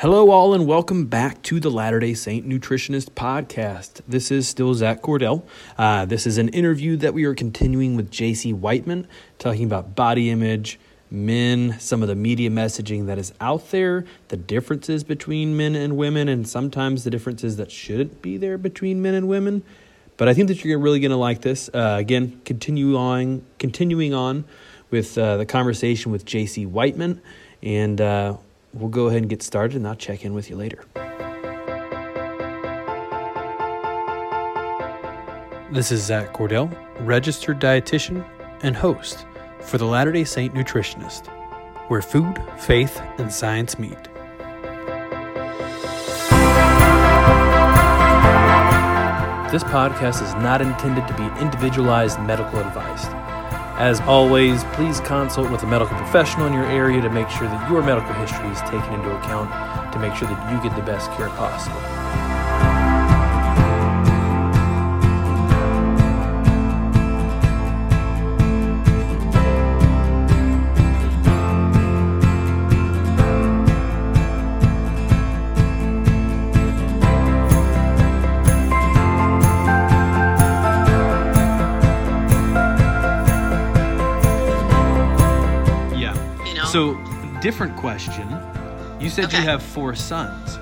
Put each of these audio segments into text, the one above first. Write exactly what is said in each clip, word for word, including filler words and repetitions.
Hello all and welcome back to the Latter-day Saint Nutritionist podcast. This is still Zach Cordell. Uh, this is an interview that we are continuing with Jaci Wightman, talking about body image, men, some of the media messaging that is out there, the differences between men and women, and sometimes the differences that shouldn't be there between men and women. But I think that you're really going to like this. Uh, again, continue on, continuing on with uh, the conversation with Jaci Wightman, and uh we'll go ahead and get started, and I'll check in with you later. This is Zach Cordell, registered dietitian and host for the Latter-day Saint Nutritionist, where food, faith, and science meet. This podcast is not intended to be individualized medical advice. As always, please consult with a medical professional in your area to make sure that your medical history is taken into account to make sure that you get the best care possible. So, different question. You said okay. You have four sons.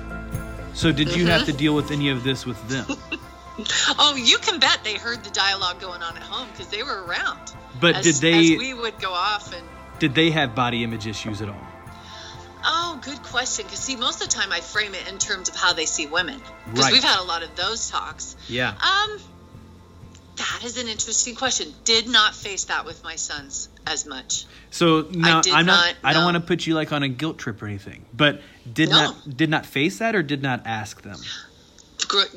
So did mm-hmm. you have to deal with any of this with them? Oh, you can bet they heard the dialogue going on at home because they were around. But as, did they? As we would go off and. Did they have body image issues at all? Oh, good question. Because see, most of the time I frame it in terms of how they see women. Because right. we've had a lot of those talks. Yeah. Um, that is an interesting question. Did not face that with my sons as much. So no, I'm not, not I don't no. want to put you like on a guilt trip or anything, but did no. not, did not face that or did not ask them?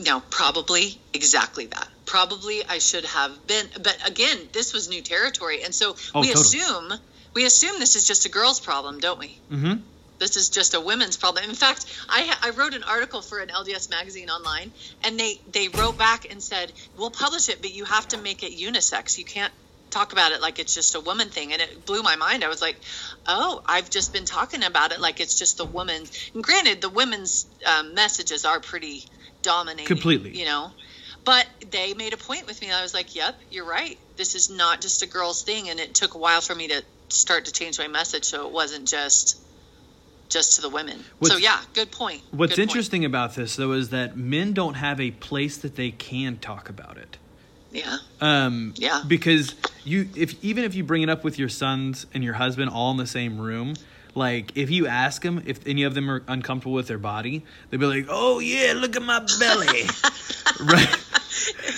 No, probably exactly that. Probably I should have been, but again, this was new territory. And so oh, we totally. assume, we assume this is just a girl's problem, don't we? Mm-hmm. This is just a women's problem. In fact, I, I wrote an article for an L D S magazine online, and they, they wrote back and said, we'll publish it, but you have to make it unisex. You can't talk about it like it's just a woman thing. And it blew my mind. I was like, oh, I've just been talking about it like it's just the woman's. And granted, the women's um, messages are pretty dominating. Completely. You know? But they made a point with me. And I was like, yep, you're right. This is not just a girl's thing. And it took a while for me to start to change my message so it wasn't just... just to the women. What's, so yeah, good point. What's good interesting point. about this though is that men don't have a place that they can talk about it. Yeah. Um, yeah. Because you, if even if you bring it up with your sons and your husband all in the same room, like if you ask them if any of them are uncomfortable with their body, they'd be like, "Oh yeah, look at my belly." Right.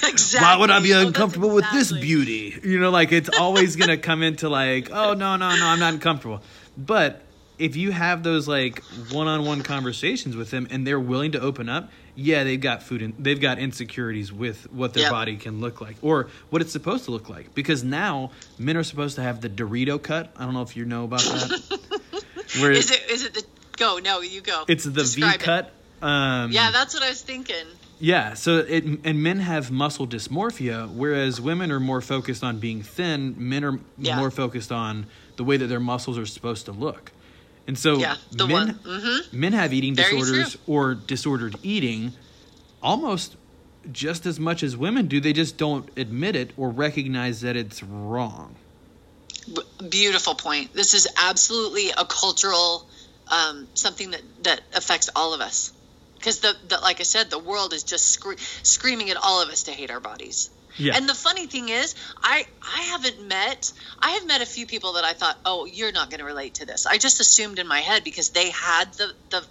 Exactly. Why would I be uncomfortable oh, exactly. with this beauty? You know, like it's always gonna come into like, "Oh no, no, no, I'm not uncomfortable," but. If you have those like one-on-one conversations with them and they're willing to open up, yeah, they've got food and they've got insecurities with what their yep. body can look like or what it's supposed to look like. Because now men are supposed to have the Dorito cut. I don't know if you know about that. Where is it? Is it the go? No, you go. It's the Describe V cut. It. Um, yeah, that's what I was thinking. Yeah, so it, and men have muscle dysmorphia, whereas women are more focused on being thin. Men are yeah. more focused on the way that their muscles are supposed to look. And so yeah, men, mm-hmm. men have eating Very disorders true. or disordered eating almost just as much as women do. They just don't admit it or recognize that it's wrong. Beautiful point. This is absolutely a cultural um, something that, that affects all of us. Because, the, the, like I said, the world is just scre- screaming at all of us to hate our bodies. Yeah. And the funny thing is, I, I haven't met, I have met a few people that I thought, oh, you're not going to relate to this. I just assumed in my head because they had the, the,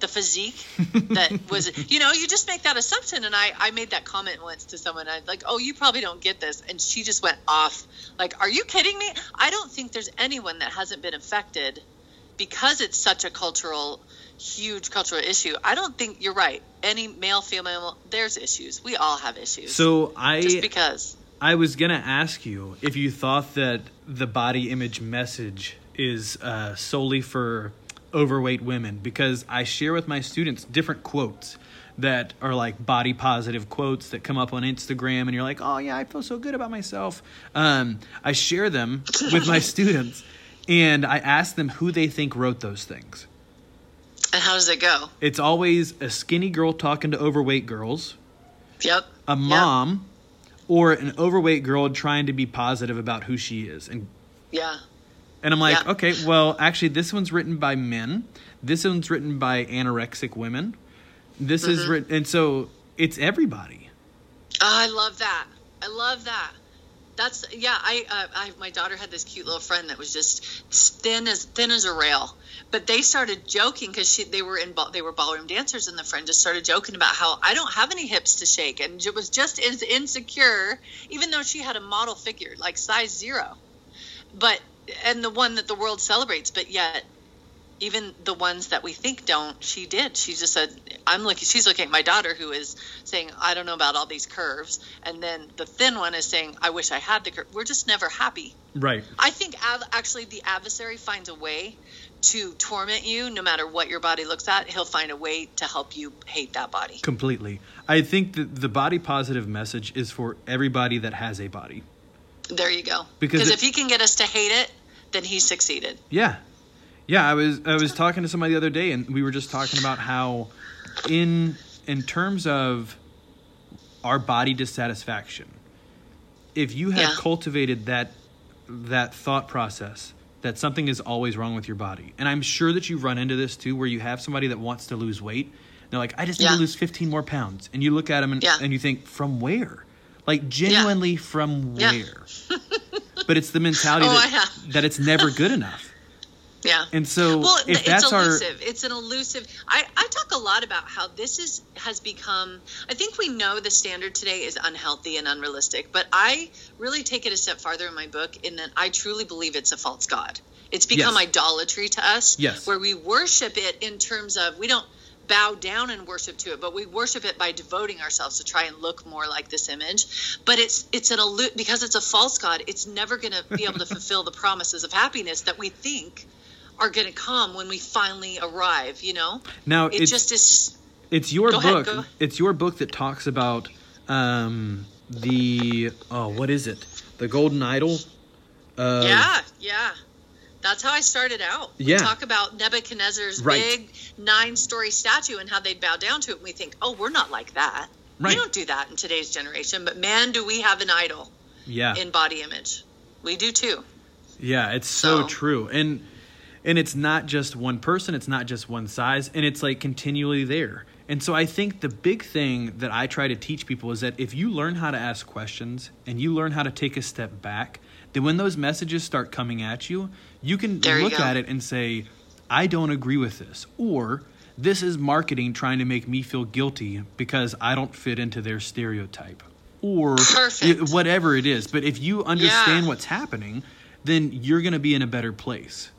the physique that was, you know, you just make that assumption. And I, I made that comment once to someone. I was like, oh, you probably don't get this. And she just went off. Like, are you kidding me? I don't think there's anyone that hasn't been affected because it's such a cultural, huge cultural issue. I don't think you're right. Any male, female, there's issues. We all have issues. So I just because I was gonna ask you if you thought that the body image message is uh, solely for overweight women, because I share with my students different quotes that are like body positive quotes that come up on Instagram, and you're like, oh yeah, I feel so good about myself. Um, I share them with my students, and I ask them who they think wrote those things. And how does it go? It's always a skinny girl talking to overweight girls. Yep. A mom yep. or an overweight girl trying to be positive about who she is. And yeah. And I'm like, yeah. okay, well, actually, this one's written by men. This one's written by anorexic women. This mm-hmm. is written. And so it's everybody. Oh, I love that. I love that. That's yeah. I, uh, I my daughter had this cute little friend that was just thin as thin as a rail. But they started joking because she they were in they were ballroom dancers, and the friend just started joking about how I don't have any hips to shake, and it was just as insecure, even though she had a model figure like size zero, but and the one that the world celebrates. But yet, even the ones that we think don't, she did. She just said, "I'm looking." She's looking at my daughter, who is saying, "I don't know about all these curves," and then the thin one is saying, "I wish I had the curve." We're just never happy, right? I think actually the adversary finds a way to torment you, no matter what your body looks at, he'll find a way to help you hate that body. Completely. I think that the body positive message is for everybody that has a body. There you go. Because if he can get us to hate it, then he succeeded. Yeah. Yeah, I was I was talking to somebody the other day, and we were just talking about how in in terms of our body dissatisfaction, if you had yeah. cultivated that that thought process that something is always wrong with your body. And I'm sure that you run into this too, where you have somebody that wants to lose weight. They're like, I just need yeah. to lose fifteen more pounds. And you look at them and, yeah. and you think, from where? Like genuinely yeah. from where? Yeah. But it's the mentality oh, that, that it's never good enough. Yeah. And so well, if it's that's elusive. Our... It's an elusive. I, I talk a lot about how this is has become – I think we know the standard today is unhealthy and unrealistic. But I really take it a step farther in my book in that I truly believe it's a false god. It's become yes. idolatry to us yes. where we worship it in terms of we don't bow down and worship to it, but we worship it by devoting ourselves to try and look more like this image. But it's it's an – because it's a false god, it's never going to be able to fulfill the promises of happiness that we think – are going to come when we finally arrive, you know? Now, it it's, just is... It's your go book. Ahead, it's your book that talks about um, the... Oh, what is it? The golden idol? Uh, yeah, yeah. That's how I started out. Yeah. We talk about Nebuchadnezzar's right. big nine-story statue and how they'd bow down to it, and we think, oh, we're not like that. Right. We don't do that in today's generation, but man, do we have an idol yeah. in body image. We do too. Yeah, it's so, so true. And... And it's not just one person, it's not just one size, and it's like continually there. And so I think the big thing that I try to teach people is that if you learn how to ask questions and you learn how to take a step back, then when those messages start coming at you, you can there look you at it and say, I don't agree with this. Or this is marketing trying to make me feel guilty because I don't fit into their stereotype. Or it, whatever it is. But if you understand yeah. what's happening, then you're going to be in a better place.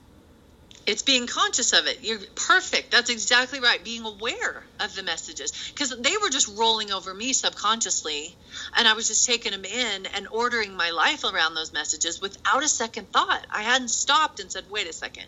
It's being conscious of it. You're perfect. That's exactly right. Being aware of the messages. Because they were just rolling over me subconsciously, and I was just taking them in and ordering my life around those messages without a second thought. I hadn't stopped and said, wait a second.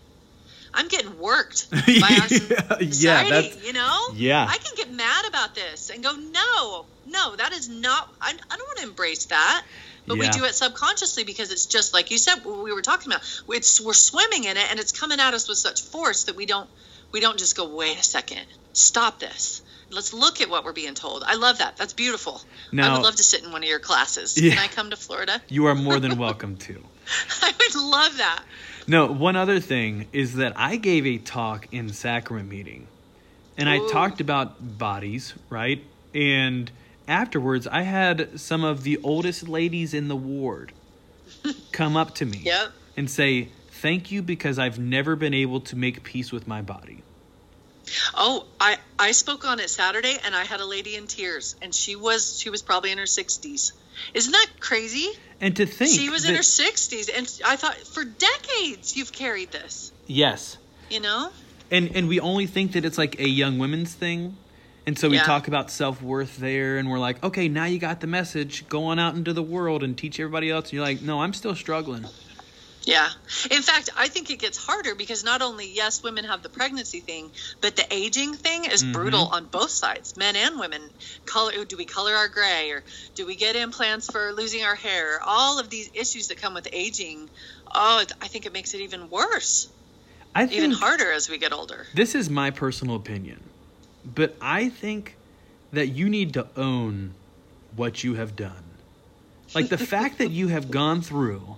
I'm getting worked by our society, yeah, that's, you know? Yeah. I can get mad about this and go, no, no, that is not – I don't want to embrace that. But yeah. we do it subconsciously because it's just like you said, we were talking about. It's we're swimming in it, and it's coming at us with such force that we don't we don't just go, wait a second, stop this. Let's look at what we're being told. I love that. That's beautiful. Now, I would love to sit in one of your classes. Yeah, can I come to Florida? You are more than welcome to. I would love that. No, one other thing is that I gave a talk in Sacrament meeting, and ooh. I talked about bodies, right? And afterwards, I had some of the oldest ladies in the ward come up to me yep. and say, thank you because I've never been able to make peace with my body. Oh, I, I spoke on it Saturday, and I had a lady in tears, and she was she was probably in her sixties. Isn't that crazy? And to think she was that, in her sixties, and I thought, for decades you've carried this. Yes. You know? And and we only think that it's like a young women's thing. And so we yeah. talk about self-worth there, and we're like, okay, now you got the message. Go on out into the world and teach everybody else. And you're like, no, I'm still struggling. Yeah. In fact, I think it gets harder because not only, yes, women have the pregnancy thing, but the aging thing is mm-hmm. brutal on both sides, men and women. Color, do we color our gray, or do we get implants for losing our hair? All of these issues that come with aging, oh, I think it makes it even worse. I think even harder as we get older. This is my personal opinion, but I think that you need to own what you have done. Like the fact that you have gone through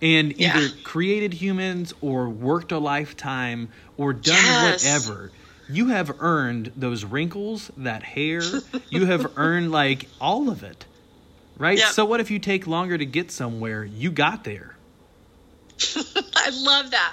and either yeah. created humans or worked a lifetime or done yes. whatever, you have earned those wrinkles, that hair. You have earned like all of it, right? Yep. So what if you take longer to get somewhere? You got there. I love that.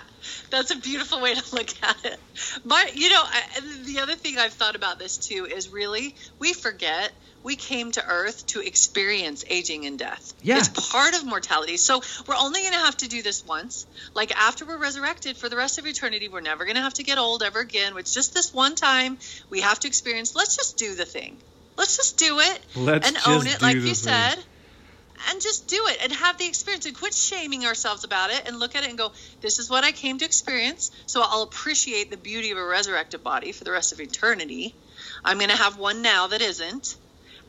That's a beautiful way to look at it. But, you know, I, the other thing I've thought about this, too, is really we forget we came to Earth to experience aging and death. Yeah. It's part of mortality. So we're only going to have to do this once. Like after we're resurrected for the rest of eternity, we're never going to have to get old ever again. It's just this one time we have to experience. Let's just do the thing. Let's just do it Let's and own it, like you thing. said. And just do it and have the experience and quit shaming ourselves about it and look at it and go, this is what I came to experience. So I'll appreciate the beauty of a resurrected body for the rest of eternity. I'm going to have one now that isn't.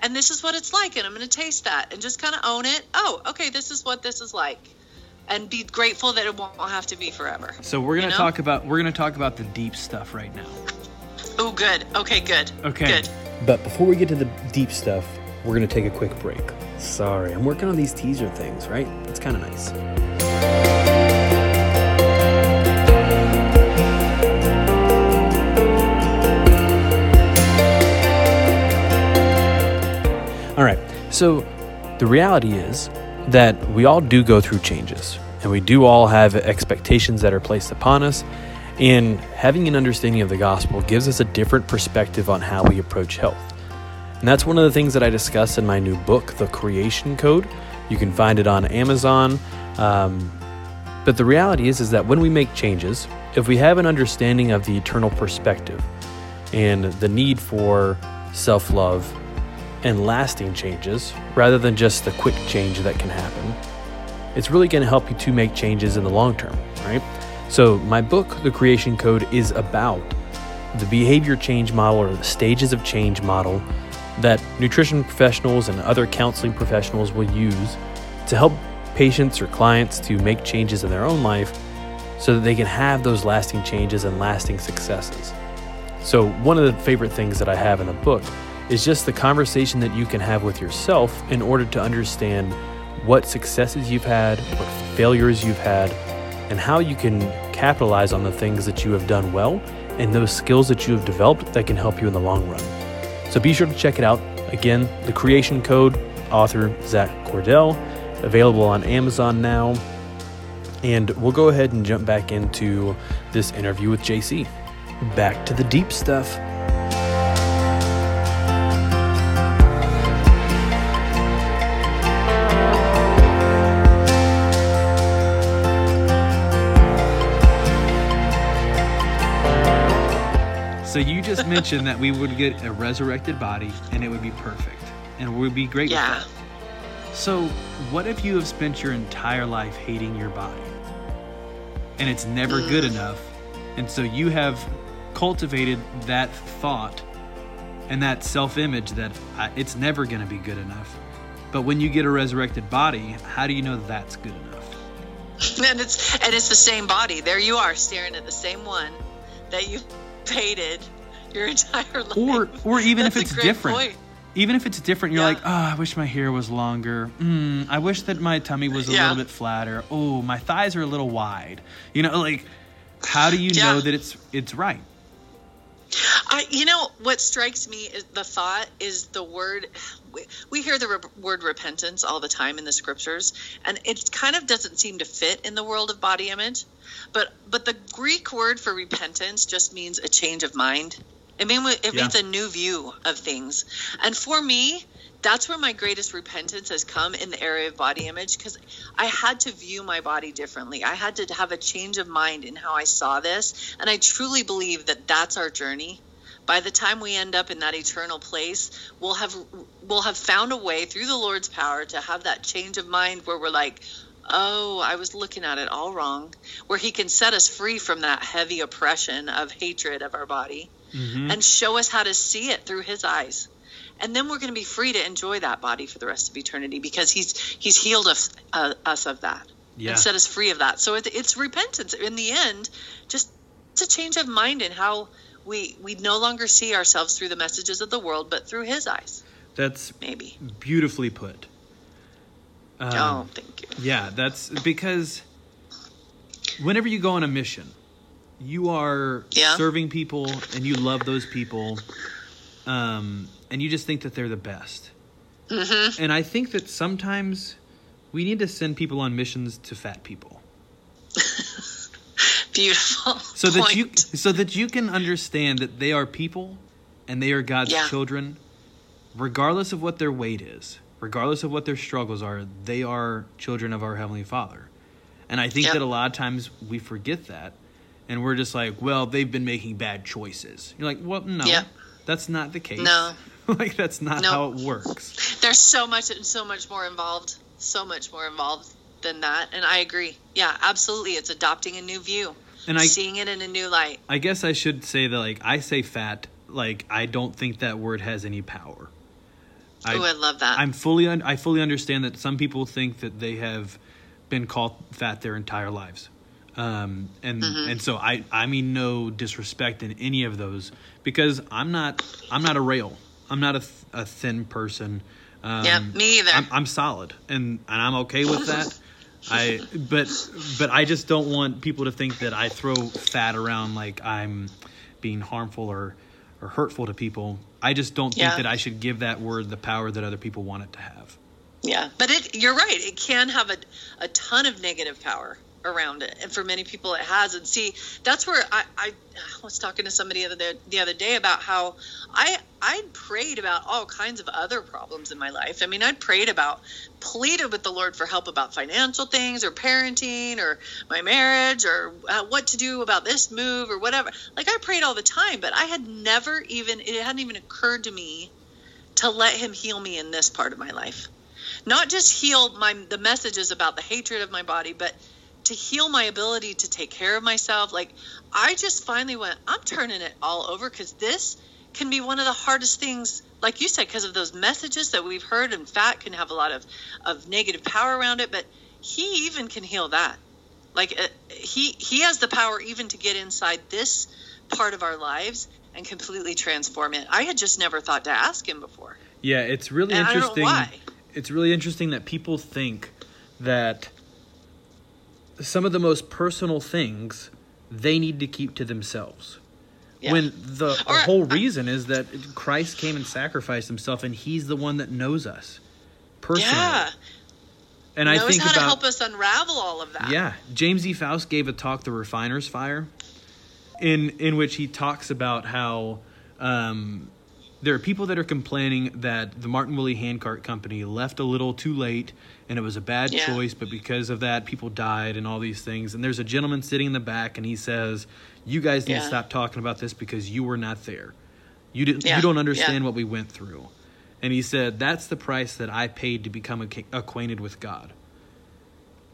And this is what it's like. And I'm going to taste that and just kind of own it. Oh, okay. This is what this is like. And be grateful that it won't have to be forever. So we're going to you know? talk about, we're going to talk about the deep stuff right now. Oh, good. Okay, good. Okay. Good. But before we get to the deep stuff, we're going to take a quick break. Sorry, I'm working on these teaser things, right? It's kind of nice. All right, so the reality is that we all do go through changes, and we do all have expectations that are placed upon us, and having an understanding of the gospel gives us a different perspective on how we approach health. And that's one of the things that I discuss in my new book, The Creation Code. You can find it on Amazon. Um, but the reality is, is that when we make changes, if we have an understanding of the eternal perspective and the need for self-love and lasting changes, rather than just the quick change that can happen, it's really going to help you to make changes in the long term, right? So my book, The Creation Code, is about the behavior change model or the stages of change model that nutrition professionals and other counseling professionals will use to help patients or clients to make changes in their own life so that they can have those lasting changes and lasting successes. So one of the favorite things that I have in the book is just the conversation that you can have with yourself in order to understand what successes you've had, what failures you've had, and how you can capitalize on the things that you have done well and those skills that you have developed that can help you in the long run. So be sure to check it out. Again, The Creation Code, author Zach Cordell, available on Amazon now. And we'll go ahead and jump back into this interview with J C. Back to the deep stuff. So you just mentioned that we would get a resurrected body and it would be perfect and we'd be great yeah. with that. So what if you have spent your entire life hating your body and it's never mm. good enough? And so you have cultivated that thought and that self-image that I, it's never going to be good enough. But when you get a resurrected body, how do you know that's good enough? And it's, and it's the same body. There you are staring at the same one that you hated your entire life. Or or even That's if it's different. Point. Even if it's different, you're yeah. like, oh, I wish my hair was longer. Mm, I wish that my tummy was a yeah. little bit flatter. Oh, my thighs are a little wide. You know, like, how do you yeah. know that it's it's right? I, you know, what strikes me is the thought is the word. We, we hear the re- word repentance all the time in the scriptures, and it kind of doesn't seem to fit in the world of body image. But but the Greek word for repentance just means a change of mind. It, mean, it yeah. means a new view of things. And for me, that's where my greatest repentance has come in the area of body image, because I had to view my body differently. I had to have a change of mind in how I saw this. And I truly believe that that's our journey. By the time we end up in that eternal place, we'll have we'll have found a way through the Lord's power to have that change of mind where we're like, oh, I was looking at it all wrong, where he can set us free from that heavy oppression of hatred of our body mm-hmm. and show us how to see it through his eyes. And then we're going to be free to enjoy that body for the rest of eternity because he's he's healed us, uh, us of that yeah. and set us free of that. So it, it's repentance. In the end, just it's a change of mind in how we we no longer see ourselves through the messages of the world, but through his eyes. That's maybe beautifully put. Um, oh, thank you. Yeah, that's because whenever you go on a mission, you are yeah. serving people and you love those people, um, and you just think that they're the best. Mm-hmm. And I think that sometimes we need to send people on missions to fat people. Beautiful. So point. that you so that you can understand that they are people and they are God's yeah. children, regardless of what their weight is, regardless of what their struggles are, they are children of our Heavenly Father. And I think yep. that a lot of times we forget that, and we're just like, well, they've been making bad choices. You're like, well, no, yep. that's not the case. No. Like, that's not nope. how it works. There's so much so much more involved, so much more involved than that. And I agree. Yeah, absolutely. It's adopting a new view and I, seeing it in a new light. I guess I should say that, like, I say fat, like, I don't think that word has any power. I, oh, I love that. I'm fully un- I fully understand that some people think that they have been called fat their entire lives. Um, and, mm-hmm. and so I, I mean, no disrespect in any of those, because I'm not, I'm not a rail. I'm not a, th- a thin person. Um, yeah, me either. I'm, I'm solid, and, and I'm okay with that. I but but I just don't want people to think that I throw fat around like I'm being harmful or, or hurtful to people. I just don't yeah. think that I should give that word the power that other people want it to have. Yeah, but it, you're right. It can have a, a ton of negative power around it, and for many people it has. And see, that's where I, I was talking to somebody the other, the other day about how I I'd prayed about all kinds of other problems in my life. I mean, I'd prayed about, pleaded with the Lord for help about financial things or parenting or my marriage or uh, what to do about this move or whatever. Like, I prayed all the time, but I had never even, it hadn't even occurred to me to let him heal me in this part of my life. Not just heal my the messages about the hatred of my body, but to heal my ability to take care of myself. Like, I just finally went, I'm turning it all over, because this can be one of the hardest things, like you said, because of those messages that we've heard, and fat can have a lot of, of negative power around it, but he even can heal that. Like, uh, he, he has the power even to get inside this part of our lives and completely transform it. I had just never thought to ask him before. Yeah, it's really and interesting. I don't know why. It's really interesting that people think that some of the most personal things they need to keep to themselves. Yeah. When the, the right. whole reason is that Christ came and sacrificed himself, and he's the one that knows us personally. Yeah. And knows I think how about, to help us unravel all of that. Yeah. James E. Faust gave a talk, The Refiner's Fire, in, in which he talks about how um, there are people that are complaining that the Martin Willie Handcart Company left a little too late, and it was a bad yeah. choice, but because of that, people died and all these things. And there's a gentleman sitting in the back, and he says, you guys need yeah. to stop talking about this because you were not there. You didn't. Yeah. You don't understand yeah. what we went through. And he said, that's the price that I paid to become ac- acquainted with God.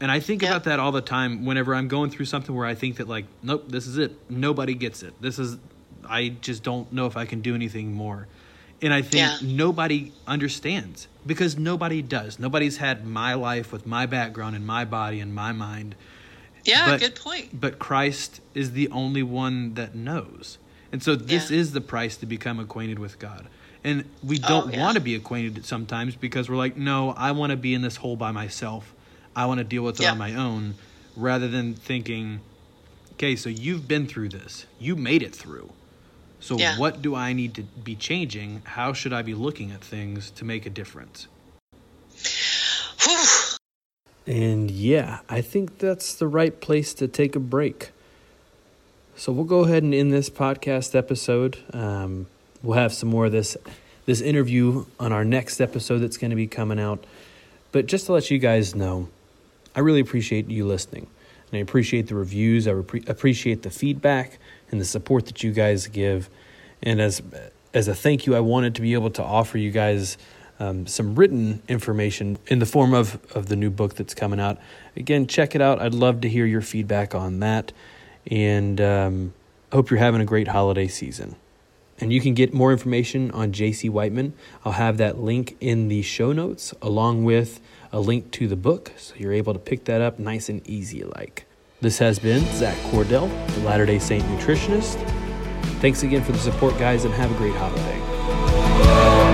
And I think yeah. about that all the time whenever I'm going through something where I think that, like, nope, this is it. Nobody gets it. This is, I just don't know if I can do anything more. And I think yeah. nobody understands, because nobody does. Nobody's had my life with my background and my body and my mind. Yeah, but, good point. But Christ is the only one that knows. And so this yeah. is the price to become acquainted with God. And we don't oh, yeah. want to be acquainted sometimes, because we're like, no, I want to be in this hole by myself. I want to deal with it yeah. on my own, rather than thinking, okay, so you've been through this. You made it through. So yeah. what do I need to be changing? How should I be looking at things to make a difference? And yeah, I think that's the right place to take a break. So we'll go ahead and end this podcast episode. Um, we'll have some more of this this interview on our next episode that's going to be coming out. But just to let you guys know, I really appreciate you listening. And I appreciate the reviews. I re- appreciate the feedback and the support that you guys give. And as as a thank you, I wanted to be able to offer you guys um, some written information in the form of, of the new book that's coming out. Again, check it out. I'd love to hear your feedback on that. And um, hope you're having a great holiday season. And you can get more information on Jaci Wightman. I'll have that link in the show notes, along with a link to the book, so you're able to pick that up nice and easy like. This has been Zach Cordell, the Latter-day Saint Nutritionist. Thanks again for the support, guys, and have a great holiday.